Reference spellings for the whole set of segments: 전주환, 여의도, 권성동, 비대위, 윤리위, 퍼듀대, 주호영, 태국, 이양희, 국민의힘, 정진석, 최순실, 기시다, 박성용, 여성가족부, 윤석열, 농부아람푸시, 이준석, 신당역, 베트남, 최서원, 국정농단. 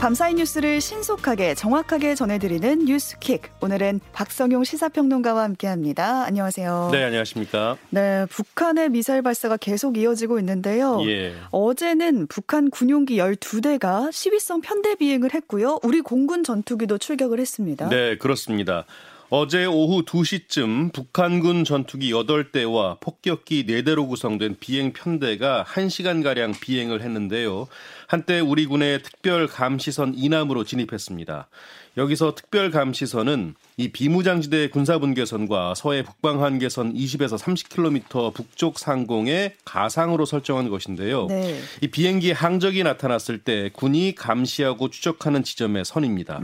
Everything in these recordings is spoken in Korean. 밤사이 뉴스를 신속하게 정확하게 전해드리는 뉴스킥. 오늘은 박성용 시사평론가와 함께합니다. 안녕하세요. 네, 안녕하십니까. 네, 북한의 미사일 발사가 계속 이어지고 있는데요. 예. 어제는 북한 군용기 12대가 시위성 편대 비행을 했고요. 우리 공군 전투기도 출격을 했습니다. 네, 그렇습니다. 어제 오후 2시쯤 북한군 전투기 8대와 폭격기 4대로 구성된 비행 편대가 1시간가량 비행을 했는데요. 한때 우리 군의 특별감시선 이남으로 진입했습니다. 여기서 특별감시선은 이 비무장지대 군사분계선과 서해 북방한계선 20에서 30km 북쪽 상공에 가상으로 설정한 것인데요. 네. 이 비행기의 항적이 나타났을 때 군이 감시하고 추적하는 지점의 선입니다.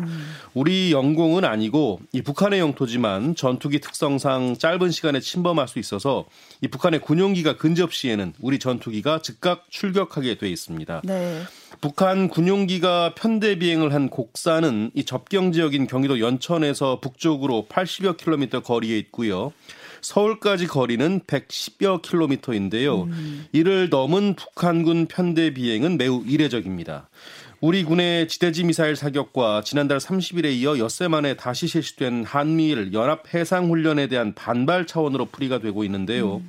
우리 영공은 아니고 이 북한의 영토지만 전투기 특성상 짧은 시간에 침범할 수 있어서 이 북한의 군용기가 근접 시에는 우리 전투기가 즉각 출격하게 돼 있습니다. 네. 북한 군용기가 편대 비행을 한 곡사는 이 접경 지역인 경기도 연천에서 북쪽으로 80여 킬로미터 거리에 있고요. 서울까지 거리는 110여 킬로미터인데요. 이를 넘은 북한군 편대 비행은 매우 이례적입니다. 우리 군의 지대지 미사일 사격과 지난달 30일에 이어 엿새 만에 다시 실시된 한미일 연합해상훈련에 대한 반발 차원으로 풀이가 되고 있는데요.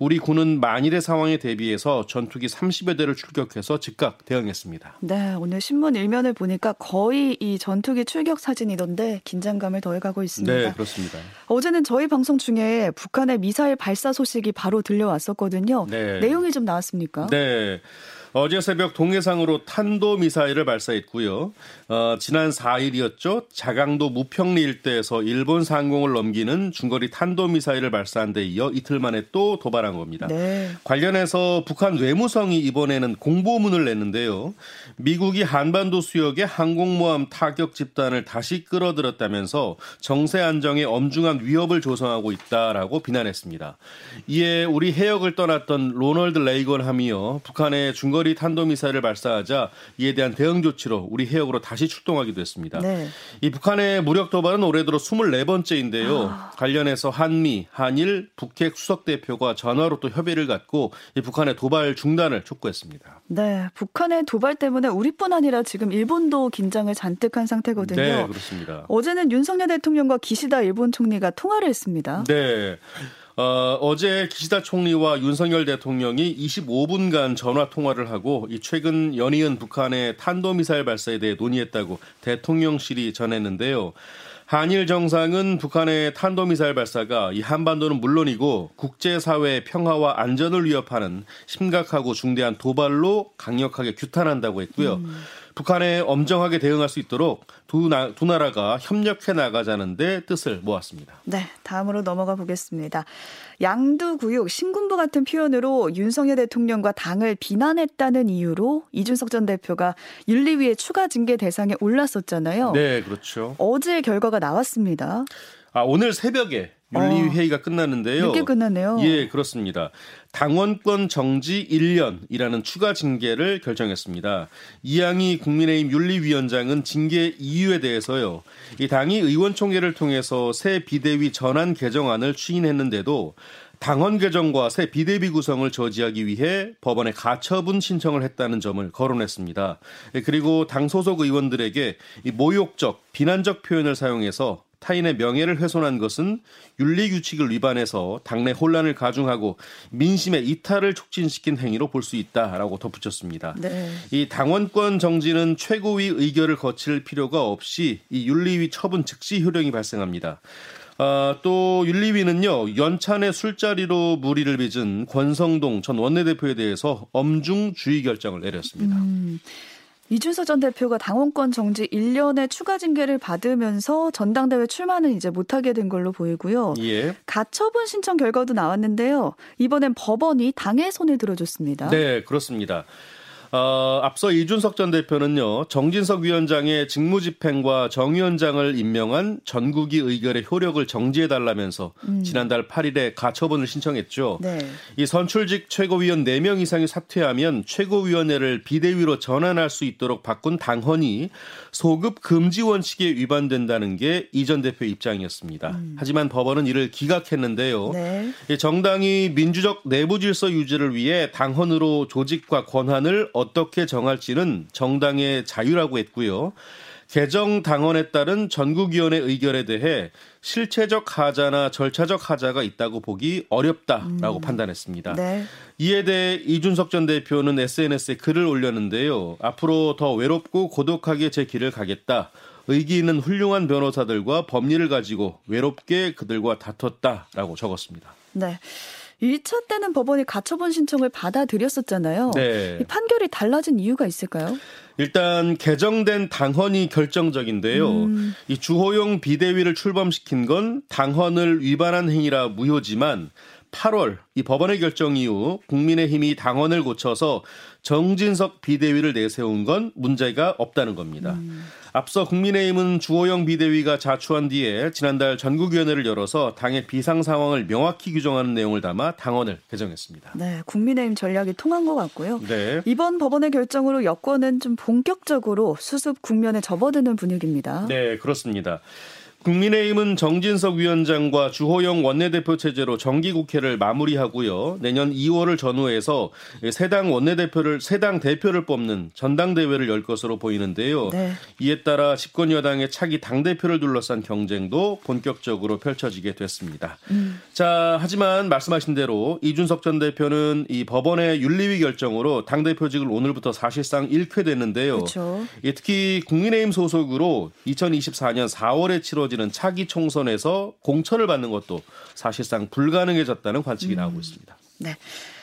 우리 군은 만일의 상황에 대비해서 전투기 30여 대를 출격해서 즉각 대응했습니다. 네, 오늘 신문 일면을 보니까 거의 이 전투기 출격 사진이던데 긴장감을 더해가고 있습니다. 네, 그렇습니다. 어제는 저희 방송 중에 북한의 미사일 발사 소식이 바로 들려왔었거든요. 네. 내용이 좀 나왔습니까? 네. 어제 새벽 동해상으로 탄도미사일을 발사했고요. 지난 4일이었죠. 자강도 무평리 일대에서 일본 상공을 넘기는 중거리 탄도미사일을 발사한 데 이어 이틀 만에 또 도발한 겁니다. 네. 관련해서 북한 외무성이 이번에는 공보문을 냈는데요. 미국이 한반도 수역에 항공모함 타격 집단을 다시 끌어들였다면서 정세 안정에 엄중한 위협을 조성하고 있다라고 비난했습니다. 이에 우리 해역을 떠났던 로널드 레이건함이요. 북한의 중거리 탄도미사일을 발사하자 이에 대한 대응 조치로 우리 해역으로 다시 출동하기도 했습니다. 네. 이 북한의 무력 도발은 올해 들어 24번째인데요. 관련해서 한미, 한일, 북핵 수석대표가 전화로 또 협의를 갖고 이 북한의 도발 중단을 촉구했습니다. 네, 북한의 도발 때문에 우리뿐 아니라 지금 일본도 긴장을 잔뜩 한 상태거든요. 네, 그렇습니다. 어제는 윤석열 대통령과 기시다 일본 총리가 통화를 했습니다. 네. 어제 기시다 총리와 윤석열 대통령이 25분간 전화 통화를 하고 이 최근 연이은 북한의 탄도미사일 발사에 대해 논의했다고 대통령실이 전했는데요. 한일 정상은 북한의 탄도미사일 발사가 이 한반도는 물론이고 국제사회의 평화와 안전을 위협하는 심각하고 중대한 도발로 강력하게 규탄한다고 했고요. 북한에 엄정하게 대응할 수 있도록 두 나라가 협력해 나가자는 데 뜻을 모았습니다. 네, 다음으로 넘어가 보겠습니다. 양두구육, 신군부 같은 표현으로 윤석열 대통령과 당을 비난했다는 이유로 이준석 전 대표가 윤리위의 추가 징계 대상에 올랐었잖아요. 네, 그렇죠. 어제 결과가 나왔습니다. 오늘 새벽에 윤리위 회의가 끝났는데요. 늦게 끝났네요. 예, 그렇습니다. 당원권 정지 1년이라는 추가 징계를 결정했습니다. 이양희 국민의힘 윤리위원장은 징계 이유에 대해서요. 이 당이 의원총회를 통해서 새 비대위 전환 개정안을 추인했는데도 당헌 개정과 새 비대위 구성을 저지하기 위해 법원에 가처분 신청을 했다는 점을 거론했습니다. 그리고 당 소속 의원들에게 이 모욕적, 비난적 표현을 사용해서 타인의 명예를 훼손한 것은 윤리규칙을 위반해서 당내 혼란을 가중하고 민심의 이탈을 촉진시킨 행위로 볼 수 있다라고 덧붙였습니다. 네. 이 당원권 정지는 최고위 의결을 거칠 필요가 없이 이 윤리위 처분 즉시 효력이 발생합니다. 또 윤리위는요, 연찬의 술자리로 물의를 빚은 권성동 전 원내대표에 대해서 엄중 주의 결정을 내렸습니다. 이준석 전 대표가 당원권 정지 1년의 추가 징계를 받으면서 전당대회 출마는 이제 못하게 된 걸로 보이고요. 예. 가처분 신청 결과도 나왔는데요. 이번엔 법원이 당의 손을 들어줬습니다. 네, 그렇습니다. 앞서 이준석 전 대표는요, 정진석 위원장의 직무집행과 정 위원장을 임명한 전국위 의결의 효력을 정지해달라면서 지난달 8일에 가처분을 신청했죠. 네. 이 선출직 최고위원 4명 이상이 사퇴하면 최고위원회를 비대위로 전환할 수 있도록 바꾼 당헌이 소급 금지 원칙에 위반된다는 게 이 전 대표 입장이었습니다. 하지만 법원은 이를 기각했는데요. 네. 정당이 민주적 내부 질서 유지를 위해 당헌으로 조직과 권한을 어떻게 정할지는 정당의 자유라고 했고요. 개정 당원에 따른 전국위원회 의결에 대해 실체적 하자나 절차적 하자가 있다고 보기 어렵다라고 판단했습니다. 네. 이에 대해 이준석 전 대표는 SNS에 글을 올렸는데요. 앞으로 더 외롭고 고독하게 제 길을 가겠다. 의기 있는 훌륭한 변호사들과 법리를 가지고 외롭게 그들과 다퉜다라고 적었습니다. 네. 1차 때는 법원이 가처분 신청을 받아들였었잖아요. 네. 이 판결이 달라진 이유가 있을까요? 일단 개정된 당헌이 결정적인데요. 이 주호영 비대위를 출범시킨 건 당헌을 위반한 행위라 무효지만 8월 이 법원의 결정 이후 국민의힘이 당헌을 고쳐서 정진석 비대위를 내세운 건 문제가 없다는 겁니다. 앞서 국민의힘은 주호영 비대위가 자초한 뒤에 지난달 전국위원회를 열어서 당의 비상 상황을 명확히 규정하는 내용을 담아 당헌을 개정했습니다. 네, 국민의힘 전략이 통한 것 같고요. 네. 이번 법원의 결정으로 여권은 좀 본격적으로 수습 국면에 접어드는 분위기입니다. 네, 그렇습니다. 국민의힘은 정진석 위원장과 주호영 원내대표 체제로 정기국회를 마무리하고요. 내년 2월을 전후해서 새 당 대표를 뽑는 전당대회를 열 것으로 보이는데요. 네. 이에 따라 집권 여당의 차기 당대표를 둘러싼 경쟁도 본격적으로 펼쳐지게 됐습니다. 자, 하지만 말씀하신 대로 이준석 전 대표는 이 법원의 윤리위 결정으로 당대표직을 오늘부터 사실상 잃게 됐는데요. 예, 특히 국민의힘 소속으로 2024년 4월에 치러지는 차기 총선에서 공천을 받는 것도 사실상 불가능해졌다는 관측이 나오고 있습니다. 네,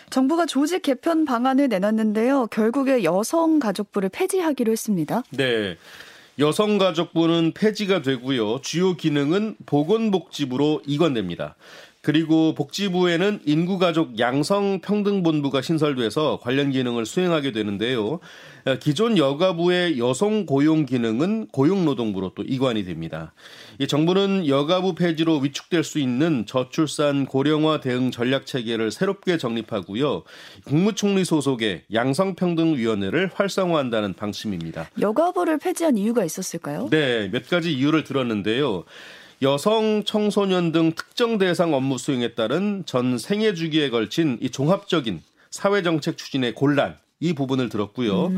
정부가 조직 개편 방안을 내놨는데요. 결국에 여성가족부를 폐지하기로 했습니다. 네, 여성가족부는 폐지가 되고요. 주요 기능은 보건복지부로 이관됩니다. 그리고 복지부에는 인구가족 양성평등본부가 신설돼서 관련 기능을 수행하게 되는데요. 기존 여가부의 여성고용 기능은 고용노동부로 또 이관이 됩니다. 이 정부는 여가부 폐지로 위축될 수 있는 저출산 고령화 대응 전략체계를 새롭게 정립하고요. 국무총리 소속의 양성평등위원회를 활성화한다는 방침입니다. 여가부를 폐지한 이유가 있었을까요? 네, 몇 가지 이유를 들었는데요. 여성, 청소년 등 특정 대상 업무 수행에 따른 전 생애 주기에 걸친 이 종합적인 사회정책 추진의 곤란, 이 부분을 들었고요.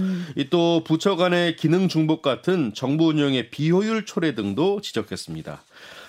또 부처 간의 기능 중복 같은 정부 운영의 비효율 초래 등도 지적했습니다.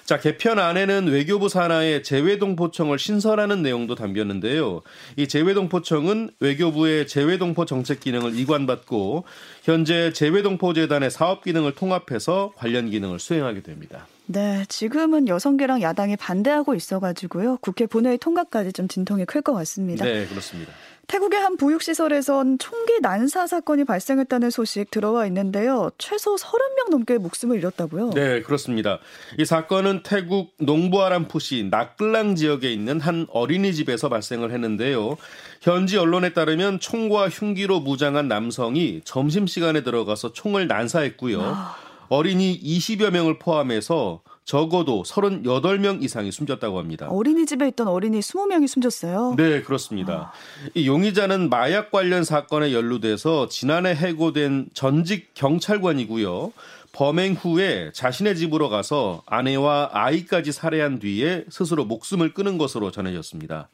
자, 개편안에는 외교부 산하의 재외동포청을 신설하는 내용도 담겼는데요. 이 재외동포청은 외교부의 재외동포 정책 기능을 이관받고 현재 재외동포재단의 사업 기능을 통합해서 관련 기능을 수행하게 됩니다. 네, 지금은 여성계랑 야당이 반대하고 있어가지고요. 국회 본회의 통과까지 좀 진통이 클 것 같습니다. 네, 그렇습니다. 태국의 한 보육시설에선 총기 난사 사건이 발생했다는 소식 들어와 있는데요. 최소 30명 넘게 목숨을 잃었다고요? 네, 그렇습니다. 이 사건은 태국 농부아람푸시 나클랑 지역에 있는 한 어린이집에서 발생을 했는데요. 현지 언론에 따르면 총과 흉기로 무장한 남성이 점심시간에 들어가서 총을 난사했고요. 어린이 20여 명을 포함해서 적어도 38명 이상이 숨졌다고 합니다. 어린이집에 있던 어린이 20명이 숨졌어요? 네, 그렇습니다. 이 용의자는 마약 관련 사건에 연루돼서 지난해 해고된 전직 경찰관이고요. 범행 후에 자신의 집으로 가서 아내와 아이까지 살해한 뒤에 스스로 목숨을 끊은 것으로 전해졌습니다.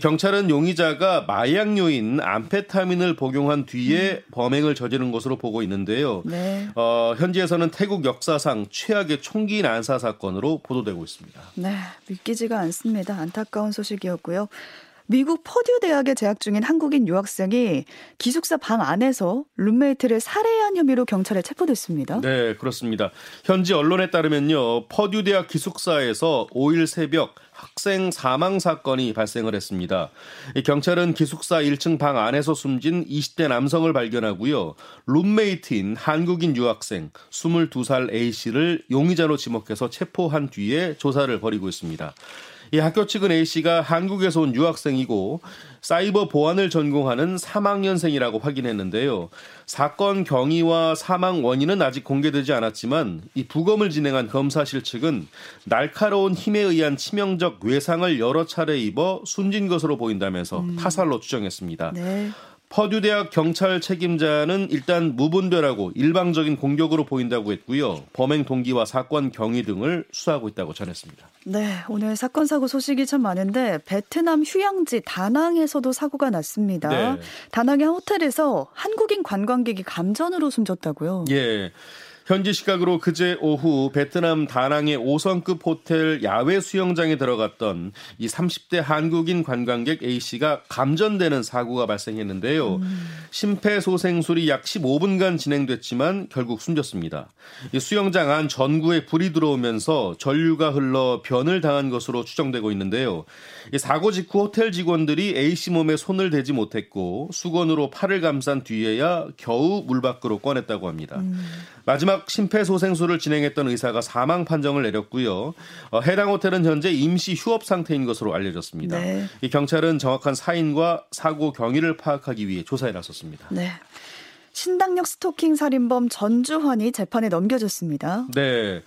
경찰은 용의자가 마약류인 암페타민을 복용한 뒤에 범행을 저지른 것으로 보고 있는데요. 네. 현지에서는 태국 역사상 최악의 총기 난사 사건으로 보도되고 있습니다. 네, 믿기지가 않습니다. 안타까운 소식이었고요. 미국 퍼듀 대학에 재학 중인 한국인 유학생이 기숙사 방 안에서 룸메이트를 살해한 혐의로 경찰에 체포됐습니다. 네, 그렇습니다. 현지 언론에 따르면요, 퍼듀 대학 기숙사에서 5일 새벽 학생 사망 사건이 발생을 했습니다. 경찰은 기숙사 1층 방 안에서 숨진 20대 남성을 발견하고요. 룸메이트인 한국인 유학생 22살 A씨를 용의자로 지목해서 체포한 뒤에 조사를 벌이고 있습니다. 이 학교 측은 A씨가 한국에서 온 유학생이고 사이버 보안을 전공하는 3학년생이라고 확인했는데요. 사건 경위와 사망 원인은 아직 공개되지 않았지만 이 부검을 진행한 검사실 측은 날카로운 힘에 의한 치명적 외상을 여러 차례 입어 숨진 것으로 보인다면서 타살로 추정했습니다. 네. 퍼듀대학 경찰 책임자는 일단 무분별하고 일방적인 공격으로 보인다고 했고요. 범행 동기와 사건 경위 등을 수사하고 있다고 전했습니다. 네, 오늘 사건 사고 소식이 참 많은데 베트남 휴양지 다낭에서도 사고가 났습니다. 네. 다낭의 한 호텔에서 한국인 관광객이 감전으로 숨졌다고요? 예. 현지 시각으로 그제 오후 베트남 다낭의 5성급 호텔 야외 수영장에 들어갔던 이 30대 한국인 관광객 A씨가 감전되는 사고가 발생했는데요. 심폐소생술이 약 15분간 진행됐지만 결국 숨졌습니다. 이 수영장 안 전구에 불이 들어오면서 전류가 흘러 변을 당한 것으로 추정되고 있는데요. 이 사고 직후 호텔 직원들이 A씨 몸에 손을 대지 못했고 수건으로 팔을 감싼 뒤에야 겨우 물 밖으로 꺼냈다고 합니다. 마지막 심폐소생술을 진행했던 의사가 사망 판정을 내렸고요. 해당 호텔은 현재 임시 휴업 상태인 것으로 알려졌습니다. 네. 이 경찰은 정확한 사인과 사고 경위를 파악하기 위해 조사에 나섰습니다. 네. 신당역 스토킹 살인범 전주환이 재판에 넘겨졌습니다. 네.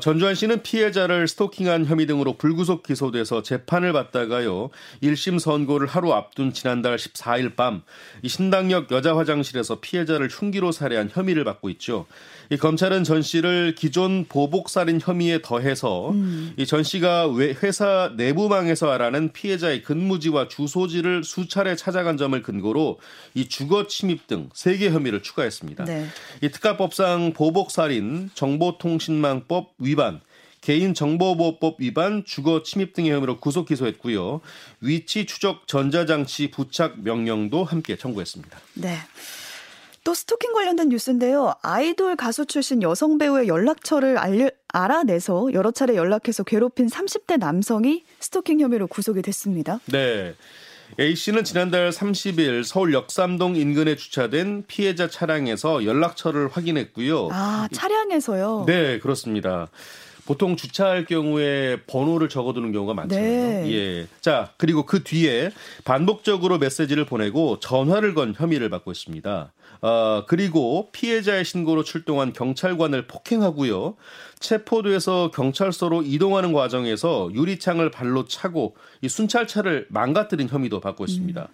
전주환 씨는 피해자를 스토킹한 혐의 등으로 불구속 기소돼서 재판을 받다가요. 1심 선고를 하루 앞둔 지난달 14일 밤 이 신당역 여자 화장실에서 피해자를 흉기로 살해한 혐의를 받고 있죠. 이 검찰은 전 씨를 기존 보복살인 혐의에 더해서 이 전 씨가 회사 내부망에서 알아낸 피해자의 근무지와 주소지를 수차례 찾아간 점을 근거로 이 주거 침입 등 3개 혐의를 추가했습니다. 네. 이 특가법상 보복살인, 정보통신망법 위반, 개인정보보호법 위반, 주거침입 등의 혐의로 구속 기소했고요. 위치 추적 전자장치 부착 명령도 함께 청구했습니다. 네. 또 스토킹 관련된 뉴스인데요. 아이돌 가수 출신 여성 배우의 연락처를 알아내서 여러 차례 연락해서 괴롭힌 30대 남성이 스토킹 혐의로 구속이 됐습니다. 네. A씨는 지난달 30일 서울 역삼동 인근에 주차된 피해자 차량에서 연락처를 확인했고요. 아, 차량에서요? 네, 그렇습니다. 보통 주차할 경우에 번호를 적어두는 경우가 많잖아요. 네. 예. 자, 그리고 그 뒤에 반복적으로 메시지를 보내고 전화를 건 혐의를 받고 있습니다. 그리고 피해자의 신고로 출동한 경찰관을 폭행하고요. 체포돼서 경찰서로 이동하는 과정에서 유리창을 발로 차고 이 순찰차를 망가뜨린 혐의도 받고 있습니다.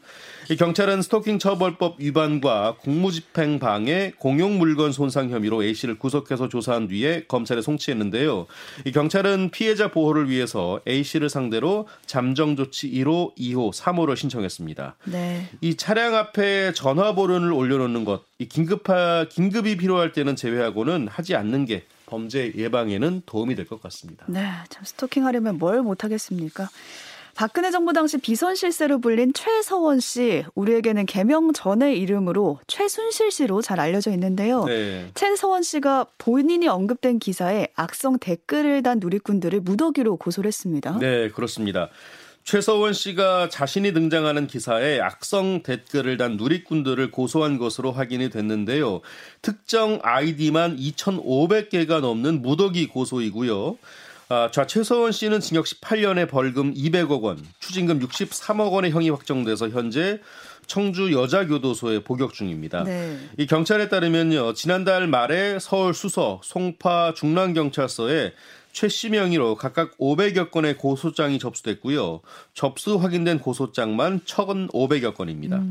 이 경찰은 스토킹 처벌법 위반과 공무집행 방해, 공용물건 손상 혐의로 A씨를 구속해서 조사한 뒤에 검찰에 송치했는데요. 이 경찰은 피해자 보호를 위해서 A씨를 상대로 잠정조치 1호, 2호, 3호를 신청했습니다. 네. 이 차량 앞에 전화번호를 올려놓는 것, 이 긴급이 필요할 때는 제외하고는 하지 않는 게 범죄 예방에는 도움이 될 것 같습니다. 네, 참 스토킹하려면 뭘 못하겠습니까? 박근혜 정부 당시 비선실세로 불린 최서원 씨, 우리에게는 개명 전의 이름으로 최순실 씨로 잘 알려져 있는데요. 네. 최서원 씨가 본인이 언급된 기사에 악성 댓글을 단 누리꾼들을 무더기로 고소를 했습니다. 네, 그렇습니다. 최서원 씨가 자신이 등장하는 기사에 악성 댓글을 단 누리꾼들을 고소한 것으로 확인이 됐는데요. 특정 아이디만 2,500개가 넘는 무더기 고소이고요. 최서원 씨는 징역 18년에 벌금 200억 원, 추징금 63억 원의 형이 확정돼서 현재 청주 여자교도소에 복역 중입니다. 네. 이 경찰에 따르면요, 지난달 말에 서울 수서, 송파, 중랑경찰서에 최씨 명의로 각각 500여 건의 고소장이 접수됐고요. 접수 확인된 고소장만 1,500여 건입니다.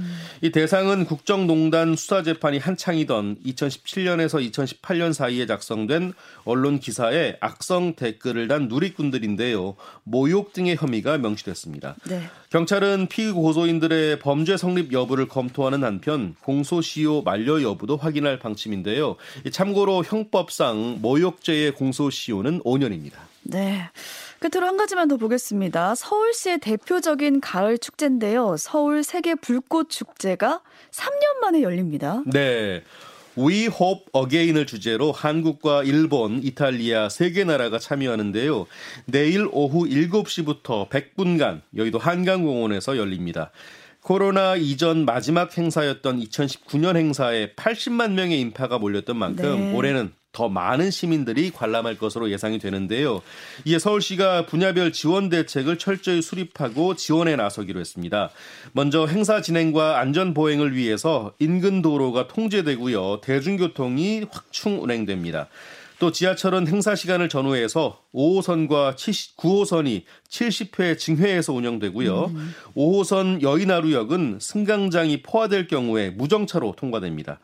이 대상은 국정농단 수사재판이 한창이던 2017년에서 2018년 사이에 작성된 언론 기사에 악성 댓글을 단 누리꾼들인데요. 모욕 등의 혐의가 명시됐습니다. 네. 경찰은 피고소인들의 범죄 성립 여부를 검토하는 한편 공소시효 만료 여부도 확인할 방침인데요. 참고로 형법상 모욕죄의 공소시효는 5년. 네. 끝으로 한 가지만 더 보겠습니다. 서울시의 대표적인 가을 축제인데요. 서울 세계 불꽃 축제가 3년 만에 열립니다. 네. We Hope Again을 주제로 한국과 일본, 이탈리아 3개 나라가 참여하는데요. 내일 오후 7시부터 100분간 여의도 한강공원에서 열립니다. 코로나 이전 마지막 행사였던 2019년 행사에 80만 명의 인파가 몰렸던 만큼 네. 올해는 더 많은 시민들이 관람할 것으로 예상이 되는데요. 이에 서울시가 분야별 지원 대책을 철저히 수립하고 지원에 나서기로 했습니다. 먼저 행사 진행과 안전 보행을 위해서 인근 도로가 통제되고요. 대중교통이 확충 운행됩니다. 또 지하철은 행사 시간을 전후해서 5호선과 9호선이 70회 증회해서 운영되고요. 5호선 여의나루역은 승강장이 포화될 경우에 무정차로 통과됩니다.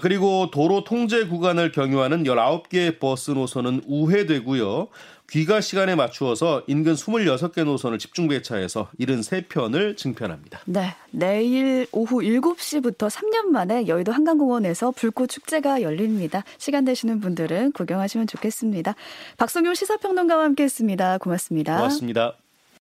그리고 도로 통제 구간을 경유하는 19개의 버스 노선은 우회되고요. 귀가 시간에 맞추어서 인근 26개 노선을 집중 배차해서 73편을 증편합니다. 네, 내일 오후 7시부터 3년 만에 여의도 한강공원에서 불꽃 축제가 열립니다. 시간 되시는 분들은 구경하시면 좋겠습니다. 박성용 시사평론가와 함께했습니다. 고맙습니다. 고맙습니다.